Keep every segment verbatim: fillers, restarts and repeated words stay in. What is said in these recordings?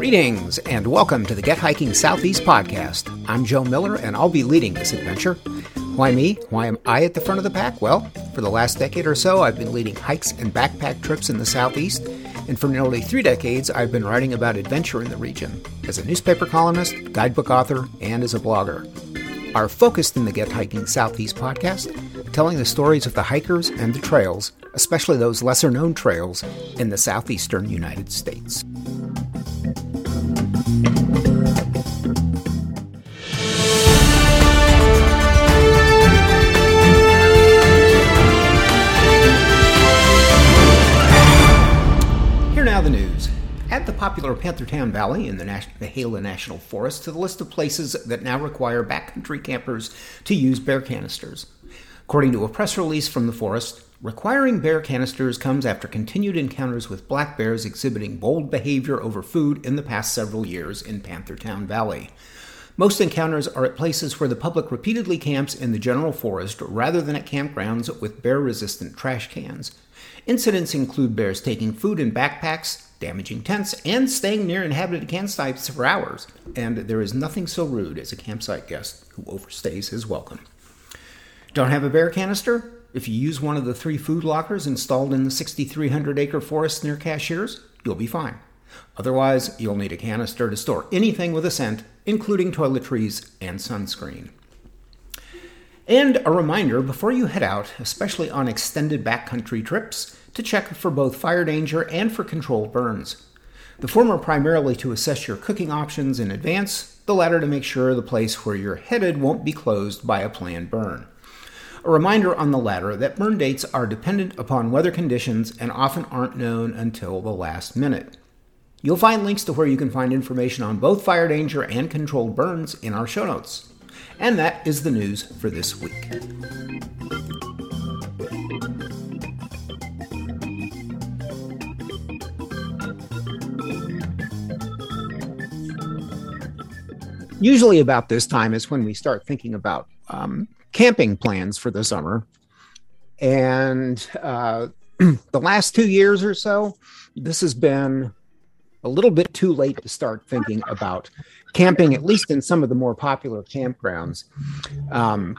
Greetings and welcome to the Get Hiking Southeast podcast. I'm Joe Miller and I'll be leading this adventure. Why me? Why am I at the front of the pack? Well, for the last decade or so, I've been leading hikes and backpack trips in the Southeast, and for nearly three decades, I've been writing about adventure in the region as a newspaper columnist, guidebook author, and as a blogger. Our focus in the Get Hiking Southeast podcast, telling the stories of the hikers and the trails, especially those lesser-known trails in the southeastern United States. Here now the news. Add the popular Panthertown Valley in the Nantahala National Forest to the list of places that now require backcountry campers to use bear canisters. According to a press release from the forest, requiring bear canisters comes after continued encounters with black bears exhibiting bold behavior over food in the past several years in Panthertown Valley. Most encounters are at places where the public repeatedly camps in the general forest rather than at campgrounds with bear-resistant trash cans. Incidents include bears taking food in backpacks, damaging tents, and staying near inhabited campsites for hours. And there is nothing so rude as a campsite guest who overstays his welcome. Don't have a bear canister? If you use one of the three food lockers installed in the sixty-three hundred acre forest near Cashiers, you'll be fine. Otherwise, you'll need a canister to store anything with a scent, including toiletries and sunscreen. And a reminder, before you head out, especially on extended backcountry trips, to check for both fire danger and for controlled burns. The former primarily to assess your cooking options in advance, the latter to make sure the place where you're headed won't be closed by a planned burn. A reminder on the latter that burn dates are dependent upon weather conditions and often aren't known until the last minute. You'll find links to where you can find information on both fire danger and controlled burns in our show notes. And that is the news for this week. Usually about this time is when we start thinking about um, camping plans for the summer. And uh, the last two years or so, this has been a little bit too late to start thinking about camping, at least in some of the more popular campgrounds. Um,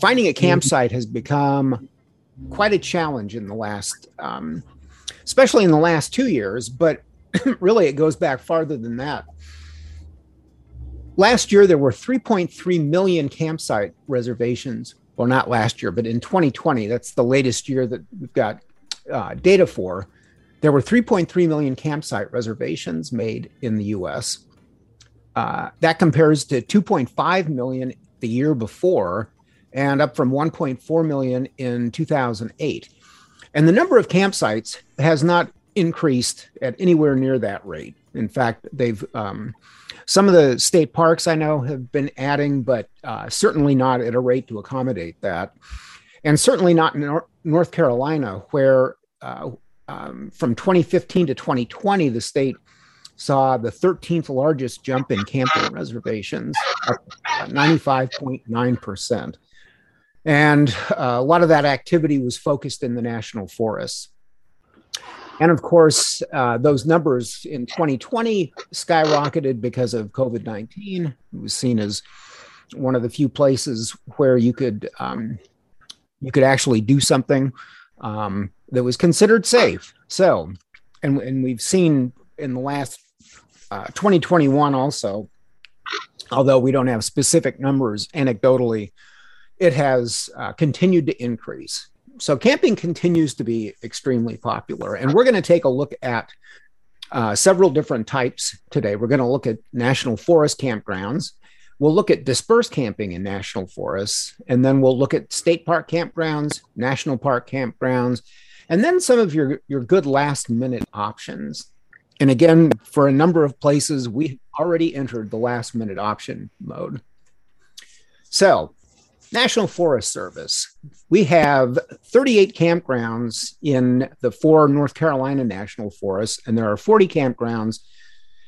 finding a campsite has become quite a challenge in the last, um, especially in the last two years, but really it goes back farther than that. Last year, there were three point three million campsite reservations. Well, not last year, but in twenty twenty, that's the latest year that we've got uh, data for. There were three point three million campsite reservations made in the U S. Uh, that compares to two point five million the year before and up from one point four million in two thousand eight. And the number of campsites has not increased at anywhere near that rate. In fact, they've um, some of the state parks I know have been adding, but uh, certainly not at a rate to accommodate that. And certainly not in Nor- North Carolina, where uh, um, from twenty fifteen to twenty twenty, the state saw the thirteenth largest jump in camper reservations, up ninety-five point nine percent. And uh, a lot of that activity was focused in the national forests. And of course, uh, those numbers in twenty twenty skyrocketed because of COVID nineteen. It was seen as one of the few places where you could um, you could actually do something um, that was considered safe. So, and, and we've seen in the last uh, twenty twenty-one also, although we don't have specific numbers anecdotally, it has uh, continued to increase. So camping continues to be extremely popular, and we're going to take a look at uh, several different types today. We're going to look at national forest campgrounds. We'll look at dispersed camping in national forests, and then we'll look at state park campgrounds, national park campgrounds, and then some of your, your good last-minute options. And again, for a number of places, we've already entered the last-minute option mode. So, National Forest Service. We have thirty-eight campgrounds in the four North Carolina national forests, and there are forty campgrounds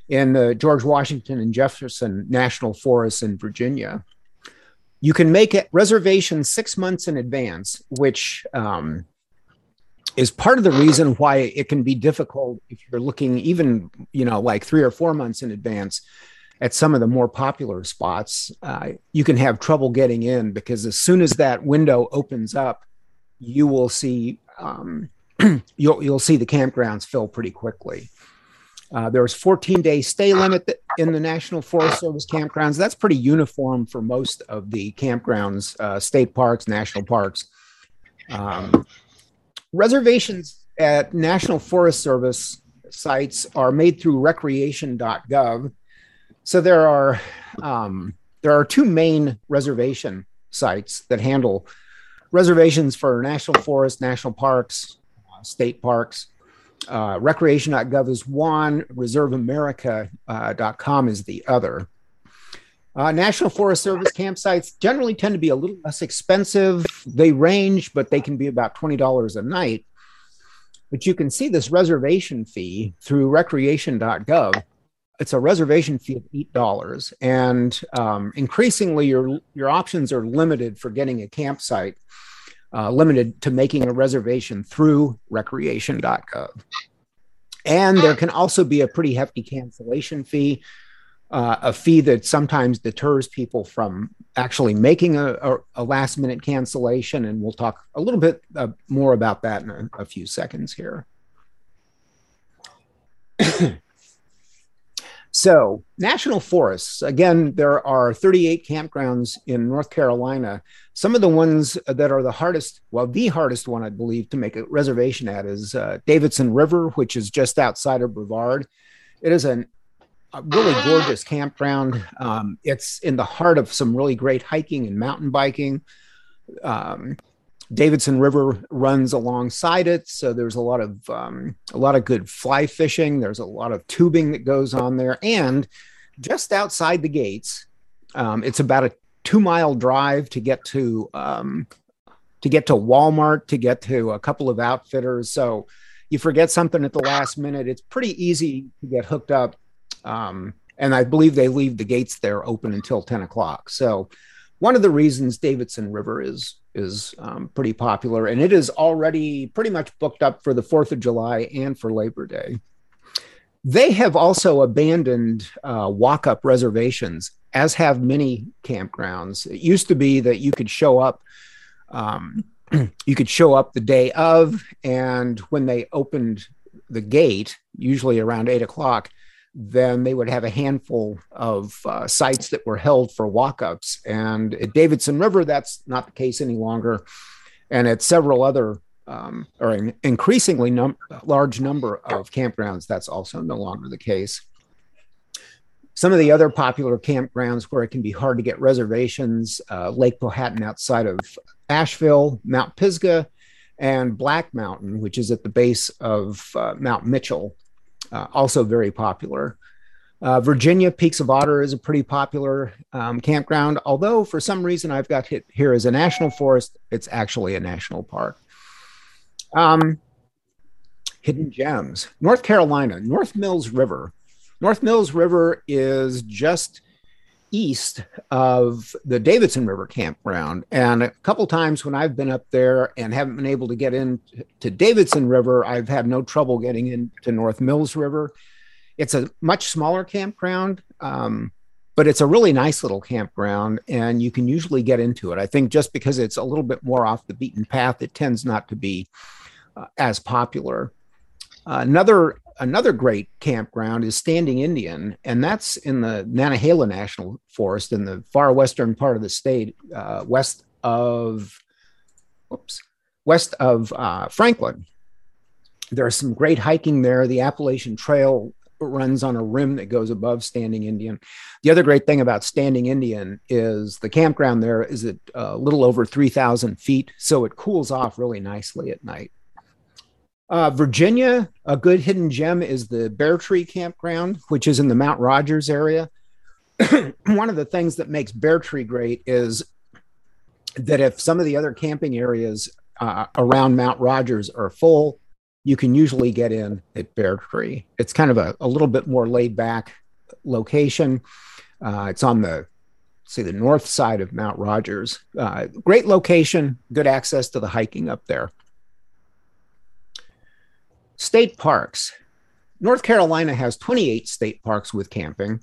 in the George Washington and Jefferson national forests in Virginia. You can make a reservation six months in advance, which um, is part of the reason why it can be difficult if you're looking even, you know, like three or four months in advance at some of the more popular spots. Uh, you can have trouble getting in because as soon as that window opens up, you will see um, you'll you'll see the campgrounds fill pretty quickly. Uh, there's fourteen day stay limit in the National Forest Service campgrounds. That's pretty uniform for most of the campgrounds, uh, state parks, national parks. Um, reservations at National Forest Service sites are made through recreation dot gov. So there are um, there are two main reservation sites that handle reservations for national forests, national parks, uh, state parks. Uh, recreation dot gov is one, reserve america dot com is the other. Uh, National Forest Service campsites generally tend to be a little less expensive. They range, but they can be about twenty dollars a night. But you can see this reservation fee through recreation dot gov. It's a reservation fee of eight dollars. And um, increasingly, your, your options are limited for getting a campsite. Uh, limited to making a reservation through recreation dot gov. And there can also be a pretty hefty cancellation fee, uh, a fee that sometimes deters people from actually making a, a, a last minute cancellation. And we'll talk a little bit uh, more about that in a, a few seconds here. So, national forests. Again, there are thirty-eight campgrounds in North Carolina. Some of the ones that are the hardest, well, the hardest one, I believe, to make a reservation at is uh, Davidson River, which is just outside of Brevard. It is an, a really gorgeous campground. Um, it's in the heart of some really great hiking and mountain biking. Um, Davidson River runs alongside it, so there's a lot of um, a lot of good fly fishing. There's a lot of tubing that goes on there, and just outside the gates, um, it's about a two-mile drive to get to um, to get to Walmart, to get to a couple of outfitters. So you forget something at the last minute, it's pretty easy to get hooked up. Um, and I believe they leave the gates there open until ten o'clock. So one of the reasons Davidson River is. is um, pretty popular, and it is already pretty much booked up for the fourth of July and for Labor Day. They have also abandoned uh, walk-up reservations, as have many campgrounds. It used to be that you could show up, um, you could show up the day of, and when they opened the gate, usually around eight o'clock, then they would have a handful of uh, sites that were held for walk-ups. And at Davidson River, that's not the case any longer. And at several other, um, or an increasingly num- large number of campgrounds, that's also no longer the case. Some of the other popular campgrounds where it can be hard to get reservations, uh, Lake Pohatan outside of Asheville, Mount Pisgah, and Black Mountain, which is at the base of uh, Mount Mitchell. Uh, also very popular. Uh, Virginia, Peaks of Otter is a pretty popular um, campground, although for some reason I've got hit here as a national forest. It's actually a national park. Um, hidden gems. North Carolina, North Mills River. North Mills River is just east of the Davidson River campground. And a couple times when I've been up there and haven't been able to get in to Davidson River, I've had no trouble getting into North Mills River. It's a much smaller campground, um, but it's a really nice little campground, and you can usually get into it. I think just because it's a little bit more off the beaten path, it tends not to be uh, as popular. Uh, another Another great campground is Standing Indian, and that's in the Nantahala National Forest in the far western part of the state, uh, west of, whoops, west of uh, Franklin. There's some great hiking there. The Appalachian Trail runs on a rim that goes above Standing Indian. The other great thing about Standing Indian is the campground there is at a little over three thousand feet, so it cools off really nicely at night. Uh, Virginia, a good hidden gem is the Bear Tree Campground, which is in the Mount Rogers area. One of the things that makes Bear Tree great is that if some of the other camping areas uh, around Mount Rogers are full, you can usually get in at Bear Tree. It's kind of a, a little bit more laid back location. Uh, it's on the, see, the north side of Mount Rogers. Uh, great location, good access to the hiking up there. State parks. North Carolina has twenty-eight state parks with camping.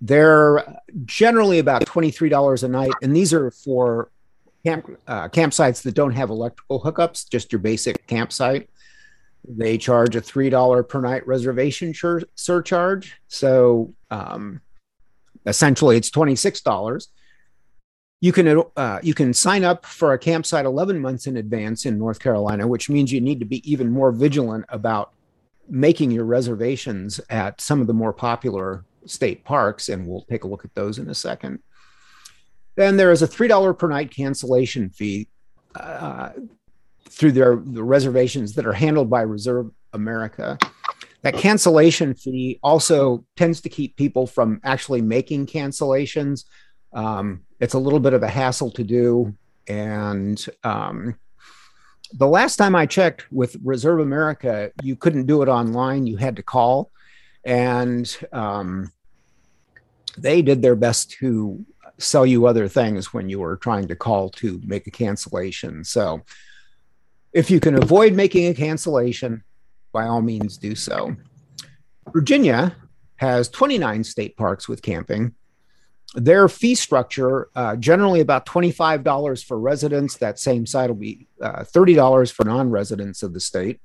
They're generally about twenty-three dollars a night, and these are for camp uh, campsites that don't have electrical hookups, just your basic campsite. They charge a three dollars per night reservation sur- surcharge. So um, essentially it's twenty-six dollars. You can uh, you can sign up for a campsite eleven months in advance in North Carolina, which means you need to be even more vigilant about making your reservations at some of the more popular state parks, and we'll take a look at those in a second. Then there is a three dollars per night cancellation fee uh, through their, the reservations that are handled by Reserve America. That cancellation fee also tends to keep people from actually making cancellations. Um, it's a little bit of a hassle to do. And um, the last time I checked with Reserve America, you couldn't do it online. You had to call. And um, they did their best to sell you other things when you were trying to call to make a cancellation. So if you can avoid making a cancellation, by all means do so. Virginia has twenty-nine state parks with camping. Their fee structure, uh, generally about twenty-five dollars for residents. That same site will be uh, thirty dollars for non-residents of the state.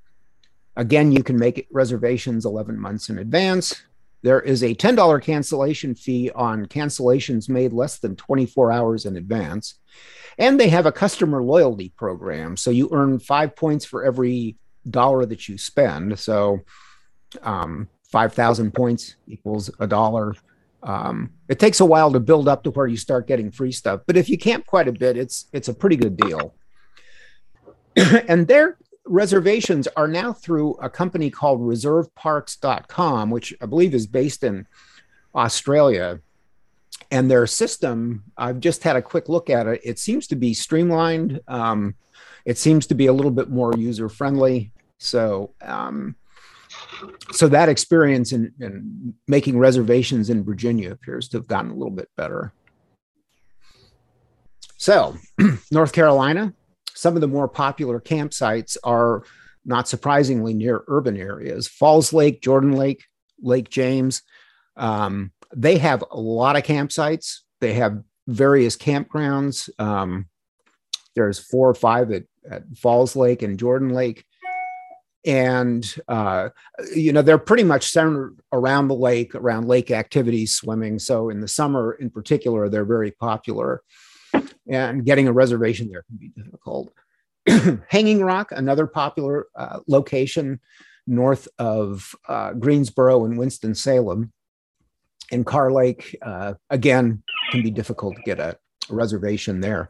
Again, you can make reservations eleven months in advance. There is a ten dollars cancellation fee on cancellations made less than twenty-four hours in advance. And they have a customer loyalty program. So you earn five points for every dollar that you spend. So um, five thousand points equals a dollar. Um, it takes a while to build up to where you start getting free stuff, but if you camp quite a bit, it's it's a pretty good deal. And their reservations are now through a company called reserve parks dot com, which I believe is based in Australia. And their system, I've just had a quick look at it. It seems to be streamlined. Um, it seems to be a little bit more user-friendly. So, um, so that experience in, in making reservations in Virginia appears to have gotten a little bit better. So, North Carolina, some of the more popular campsites are, not surprisingly, near urban areas. Falls Lake, Jordan Lake, Lake James. Um, they have a lot of campsites. They have various campgrounds. Um, there's four or five at, at Falls Lake and Jordan Lake. And, uh, you know, they're pretty much centered around the lake, around lake activities, swimming. So in the summer in particular, they're very popular. And getting a reservation there can be difficult. Hanging Rock, another popular uh, location north of uh, Greensboro and Winston-Salem. And Carr Lake, uh, again, can be difficult to get a, a reservation there.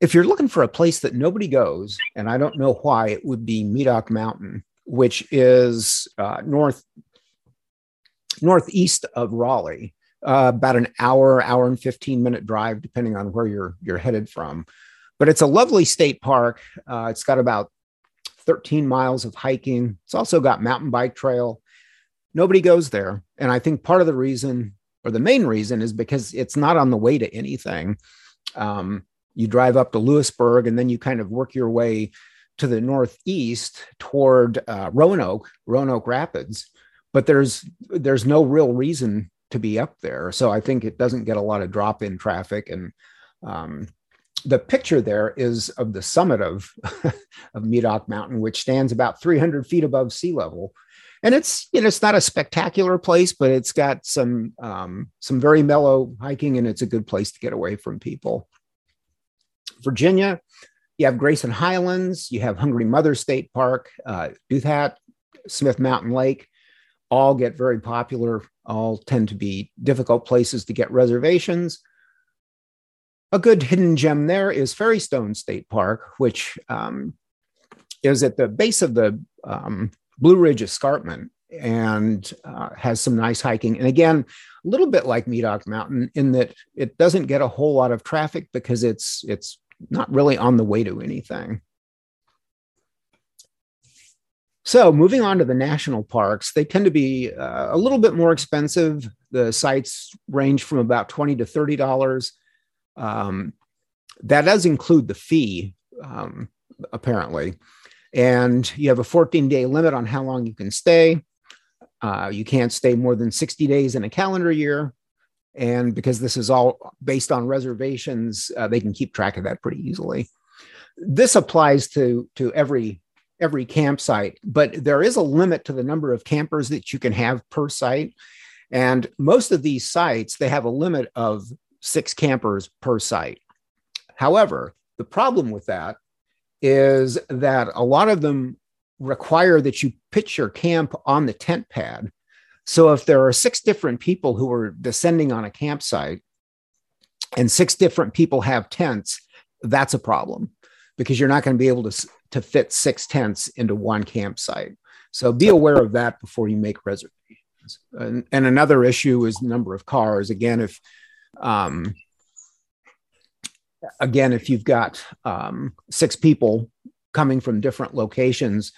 If you're looking for a place that nobody goes, and I don't know why, it would be Medoc Mountain, which is uh, north northeast of Raleigh, uh, about an hour, hour and fifteen minute drive, depending on where you're you're headed from. But it's a lovely state park. Uh, it's got about thirteen miles of hiking. It's also got mountain bike trail. Nobody goes there. And I think part of the reason, or the main reason, is because it's not on the way to anything. Um, You drive up to Lewisburg, and then you kind of work your way to the northeast toward uh, Roanoke, Roanoke Rapids. But there's there's no real reason to be up there. So I think it doesn't get a lot of drop-in traffic. And um, the picture there is of the summit of, of Medoc Mountain, which stands about three hundred feet above sea level. And it's, you know, it's not a spectacular place, but it's got some um, some very mellow hiking, and it's a good place to get away from people. Virginia, you have Grayson Highlands, you have Hungry Mother State Park, uh, Douthat, Smith Mountain Lake, all get very popular, all tend to be difficult places to get reservations. A good hidden gem there is Ferrystone State Park, which um, is at the base of the um, Blue Ridge Escarpment and uh, has some nice hiking. And again, a little bit like Medoc Mountain in that it doesn't get a whole lot of traffic because it's it's not really on the way to anything. So moving on to the national parks, they tend to be uh, a little bit more expensive. The sites range from about twenty dollars to thirty dollars. Um, that does include the fee, um, apparently. And you have a fourteen-day limit on how long you can stay. Uh, you can't stay more than sixty days in a calendar year. And because this is all based on reservations, uh, they can keep track of that pretty easily. This applies to, to every, every campsite, but there is a limit to the number of campers that you can have per site. And most of these sites, they have a limit of six campers per site. However, the problem with that is that a lot of them require that you pitch your camp on the tent pad. So if there are six different people who are descending on a campsite and six different people have tents, that's a problem because you're not going to be able to, to fit six tents into one campsite. So be aware of that before you make reservations. And, and another issue is the number of cars. Again, if um, again, if you've got um, six people coming from different locations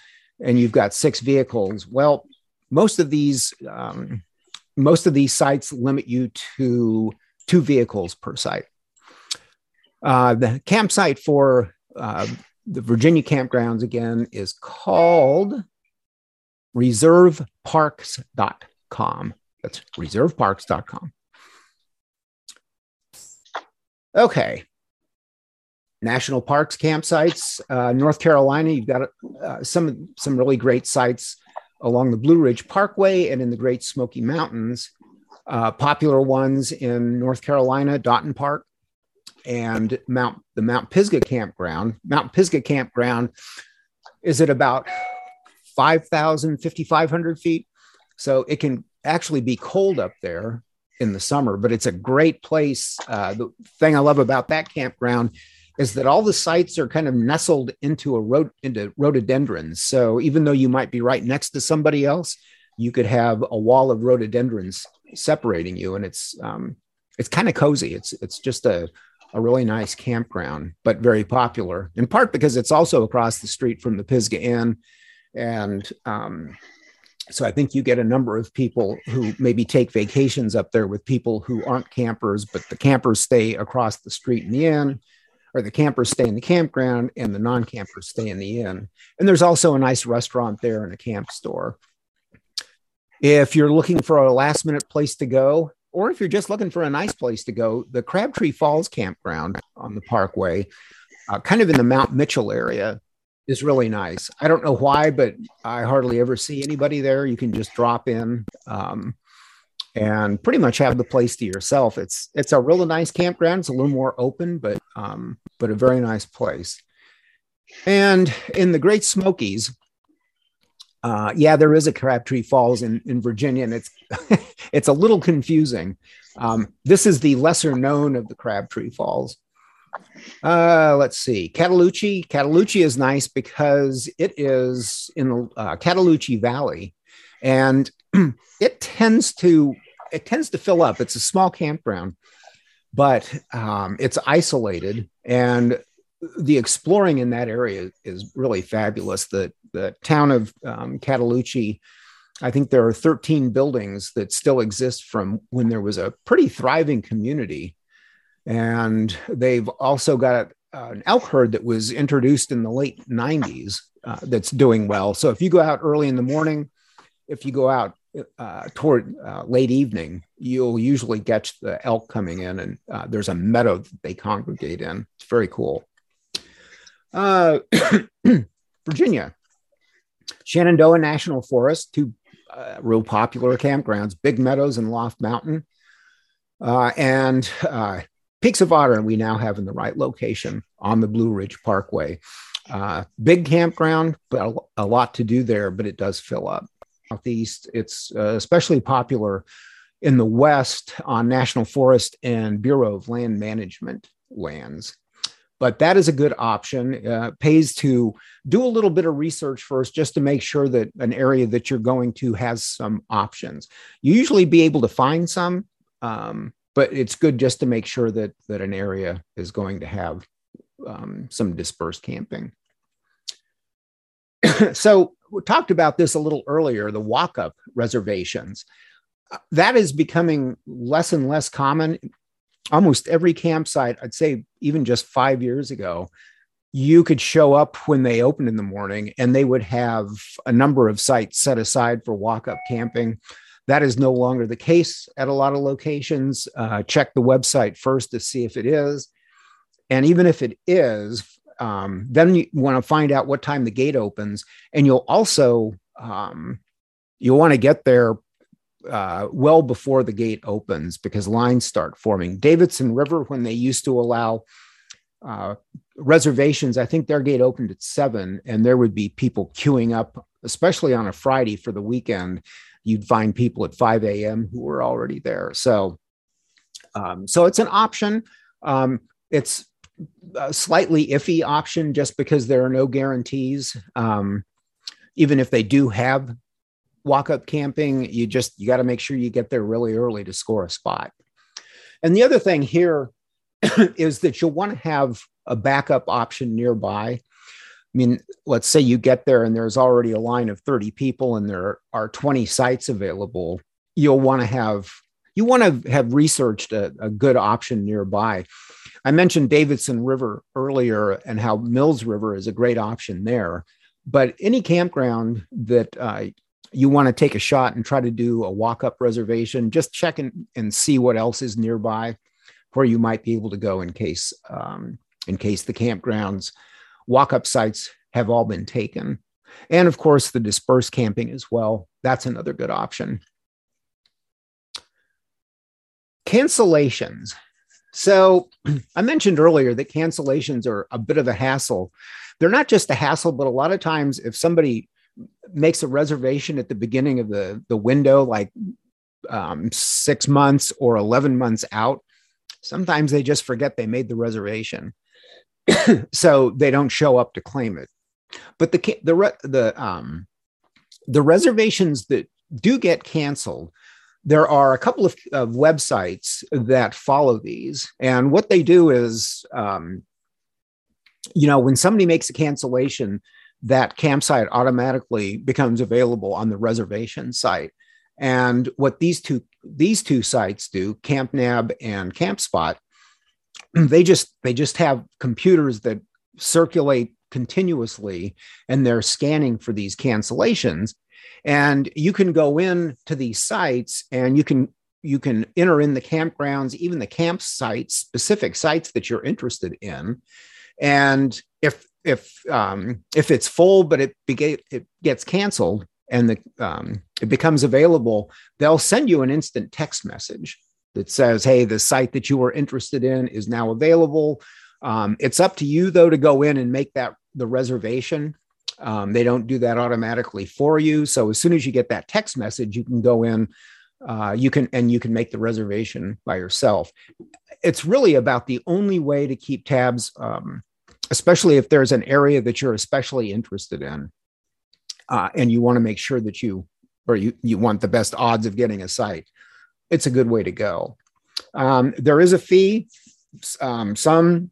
and you've got six vehicles, well, most of these um, most of these sites limit you to two vehicles per site. Uh, the campsite for uh, the Virginia campgrounds, again, is called reserve parks dot com. That's reserve parks dot com. Okay. National parks campsites. Uh, North Carolina, you've got uh, some, some really great sites along the Blue Ridge Parkway and in the Great Smoky Mountains. Uh, popular ones in North Carolina, Dotton Park and Mount the Mount Pisgah Campground. Mount Pisgah Campground is at about five thousand, fifty-five hundred feet. So it can actually be cold up there in the summer, but it's a great place. Uh, the thing I love about that campground is that all the sites are kind of nestled into a road into rhododendrons. So even though you might be right next to somebody else, you could have a wall of rhododendrons separating you, and it's um, it's kind of cozy. It's it's just a a really nice campground, but very popular in part because it's also across the street from the Pisgah Inn, and um, so I think you get a number of people who maybe take vacations up there with people who aren't campers, but the campers stay across the street in the inn, or the campers stay in the campground and the non-campers stay in the inn. And there's also a nice restaurant there and a camp store. If you're looking for a last minute place to go, or if you're just looking for a nice place to go, the Crabtree Falls Campground on the Parkway, uh, kind of in the Mount Mitchell area, is really nice. I don't know why, but I hardly ever see anybody there. You can just drop in um, and pretty much have the place to yourself. It's it's a really nice campground. It's a little more open, but um, but a very nice place. And in the Great Smokies, uh, yeah, there is a Crabtree Falls in, in Virginia, and it's it's a little confusing. Um, this is the lesser known of the Crabtree Falls. Uh, let's see, Cataloochee. Cataloochee is nice because it is in the uh, Cataloochee Valley, and it tends to it tends to fill up. It's a small campground, but um, it's isolated, and the exploring in that area is really fabulous. The the town of um, Cataloochee, I think there are thirteen buildings that still exist from when there was a pretty thriving community. And they've also got uh, an elk herd that was introduced in the late nineties uh, that's doing well. So if you go out early in the morning, if you go out uh, toward uh, late evening, you'll usually catch the elk coming in, and uh, there's a meadow that they congregate in. It's very cool. Uh, Virginia, Shenandoah National Forest, two uh, real popular campgrounds, Big Meadows and Loft Mountain. Uh, and uh, Peaks of Otter, and we now have in the right location on the Blue Ridge Parkway. Uh, big campground, but a lot to do there, but it does fill up. Southeast, it's uh, especially popular in the West on National Forest and Bureau of Land Management lands. But that is a good option. Uh, pays to do a little bit of research first just to make sure that an area that you're going to has some options. You usually be able to find some, um, but it's good just to make sure that that an area is going to have um, some dispersed camping. So we talked about this a little earlier, the walk-up reservations. That is becoming less and less common. Almost every campsite, I'd say even just five years ago, you could show up when they opened in the morning, and they would have a number of sites set aside for walk-up camping. That is no longer the case at a lot of locations. Uh, check the website first to see if it is. And even if it is, um, then you want to find out what time the gate opens. And you'll also, um, you'll want to get there uh, well before the gate opens, because lines start forming. Davidson River, when they used to allow uh, reservations, I think their gate opened at seven, and there would be people queuing up, especially on a Friday for the weekend. You'd find people at five a.m. who were already there. So, um, so it's an option. Um, it's a slightly iffy option just because there are no guarantees. Um, even if they do have walk-up camping, you just, you got to make sure you get there really early to score a spot. And the other thing here is that you'll want to have a backup option nearby. I mean, let's say you get there and there's already a line of thirty people and there are twenty sites available. You'll want to have, you want to have researched a, a good option nearby. I mentioned Davidson River earlier and how Mills River is a great option there, but any campground that uh, you want to take a shot and try to do a walk-up reservation, just check in and see what else is nearby where you might be able to go in case um, in case the campground's walk-up sites have all been taken. And of course, the dispersed camping as well. That's another good option. Cancellations. So I mentioned earlier that cancellations are a bit of a hassle. They're not just a hassle, but a lot of times if somebody makes a reservation at the beginning of the, the window, like um, six months or eleven months out, sometimes they just forget they made the reservation. So they don't show up to claim it. But the the re, the um the reservations that do get canceled, there are a couple of, of websites that follow these. And what they do is, um, you know, when somebody makes a cancellation, that campsite automatically becomes available on the reservation site. And what these two these two sites do, CampNab and CampSpot, they just they just have computers that circulate continuously, and they're scanning for these cancellations. And you can go in to these sites, and you can you can enter in the campgrounds, even the campsites, specific sites that you're interested in. And if if um, if it's full, but it bega- it gets canceled, and the um, it becomes available, they'll send you an instant text message that says, hey, the site that you were interested in is now available. Um, it's up to you, though, to go in and make that the reservation. Um, they don't do that automatically for you. So as soon as you get that text message, you can go in, uh, you can and you can make the reservation by yourself. It's really about the only way to keep tabs, um, especially if there's an area that you're especially interested in. Uh, and you want to make sure that you, or you, you want the best odds of getting a site. It's a good way to go. Um, there is a fee. Um, some,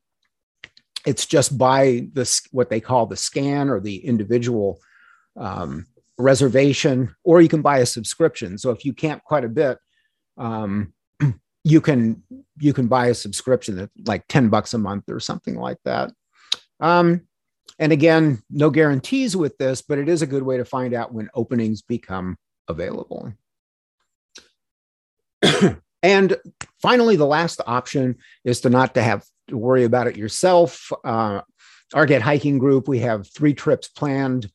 it's just by the, what they call the scan or the individual um, reservation, or you can buy a subscription. So if you camp quite a bit, um, you can you can buy a subscription at like ten bucks a month or something like that. Um, and again, no guarantees with this, but it is a good way to find out when openings become available. And finally, the last option is to not to have to worry about it yourself. Uh, our Get Hiking group, we have three trips planned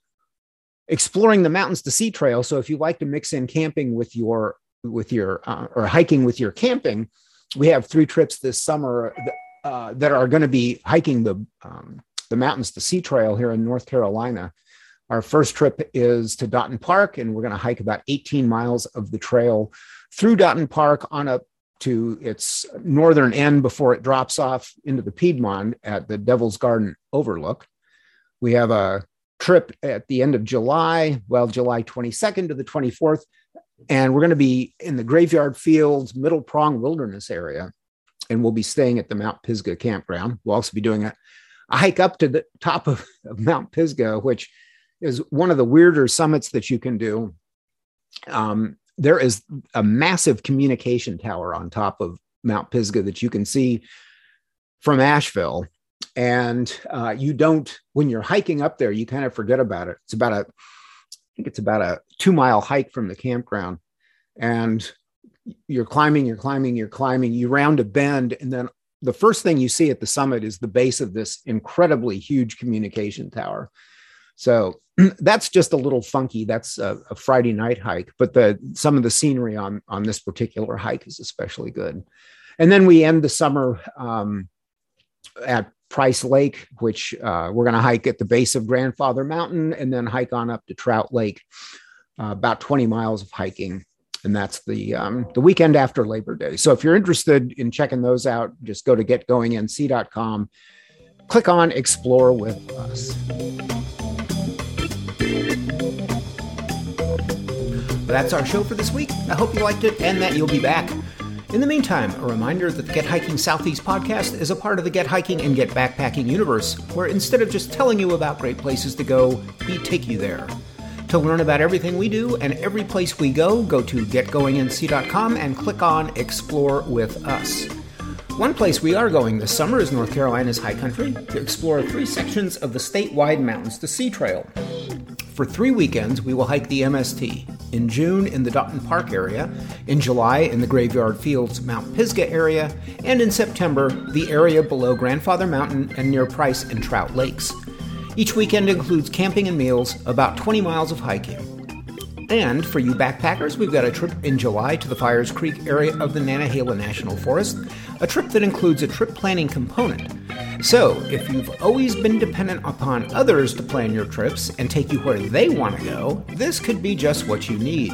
exploring the Mountains to Sea Trail. So if you like to mix in camping with your, with your uh, or hiking with your camping, we have three trips this summer that, uh, that are going to be hiking the, um, the Mountains to Sea Trail here in North Carolina. Our first trip is to Dotton Park, and we're going to hike about eighteen miles of the trail through Dotton Park on up to its northern end before it drops off into the Piedmont at the Devil's Garden Overlook. We have a trip at the end of July, well, July twenty-second to the twenty-fourth, and we're going to be in the Graveyard Fields, Middle Prong Wilderness area, and we'll be staying at the Mount Pisgah campground. We'll also be doing a, a hike up to the top of, of Mount Pisgah, which is one of the weirder summits that you can do. Um, there is a massive communication tower on top of Mount Pisgah that you can see from Asheville. And uh, you don't, when you're hiking up there, you kind of forget about it. It's about a, I think it's about a two mile hike from the campground, and you're climbing, you're climbing, you're climbing, you round a bend. And then the first thing you see at the summit is the base of this incredibly huge communication tower. So that's just a little funky. That's a, a Friday night hike, but the, some of the scenery on, on this particular hike is especially good. And then we end the summer um, at Price Lake, which uh, we're going to hike at the base of Grandfather Mountain and then hike on up to Trout Lake, uh, about twenty miles of hiking. And that's the um, the weekend after Labor Day. So if you're interested in checking those out, just go to get going n c dot com, click on Explore with Us. But that's our show for this week. I hope you liked it and that you'll be back. In the meantime, a reminder that the Get Hiking Southeast podcast is a part of the Get Hiking and Get Backpacking universe, where instead of just telling you about great places to go, we take you there. To learn about everything we do and every place we go, go to get going n c dot com and click on Explore with Us. One place we are going this summer is North Carolina's high country to explore three sections of the statewide Mountains to Sea Trail. For three weekends, we will hike the M S T, in June in the Dotton Park area, in July in the Graveyard Fields Mount Pisgah area, and in September, the area below Grandfather Mountain and near Price and Trout Lakes. Each weekend includes camping and meals, about twenty miles of hiking. And for you backpackers, we've got a trip in July to the Fires Creek area of the Nantahala National Forest, a trip that includes a trip planning component. So, if you've always been dependent upon others to plan your trips and take you where they want to go, this could be just what you need.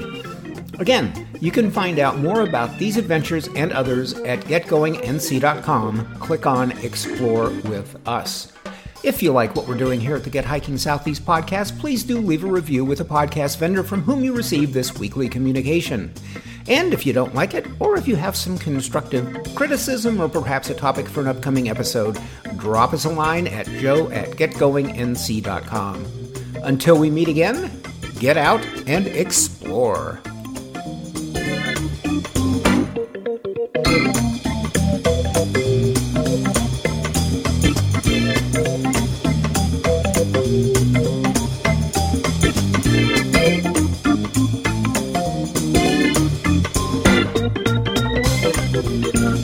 Again, you can find out more about these adventures and others at get going n c dot com. Click on Explore with Us. If you like what we're doing here at the Get Hiking Southeast podcast, please do leave a review with a podcast vendor from whom you receive this weekly communication. And if you don't like it, or if you have some constructive criticism or perhaps a topic for an upcoming episode, drop us a line at joe at get going n c dot com. Until we meet again, get out and explore. Thank you.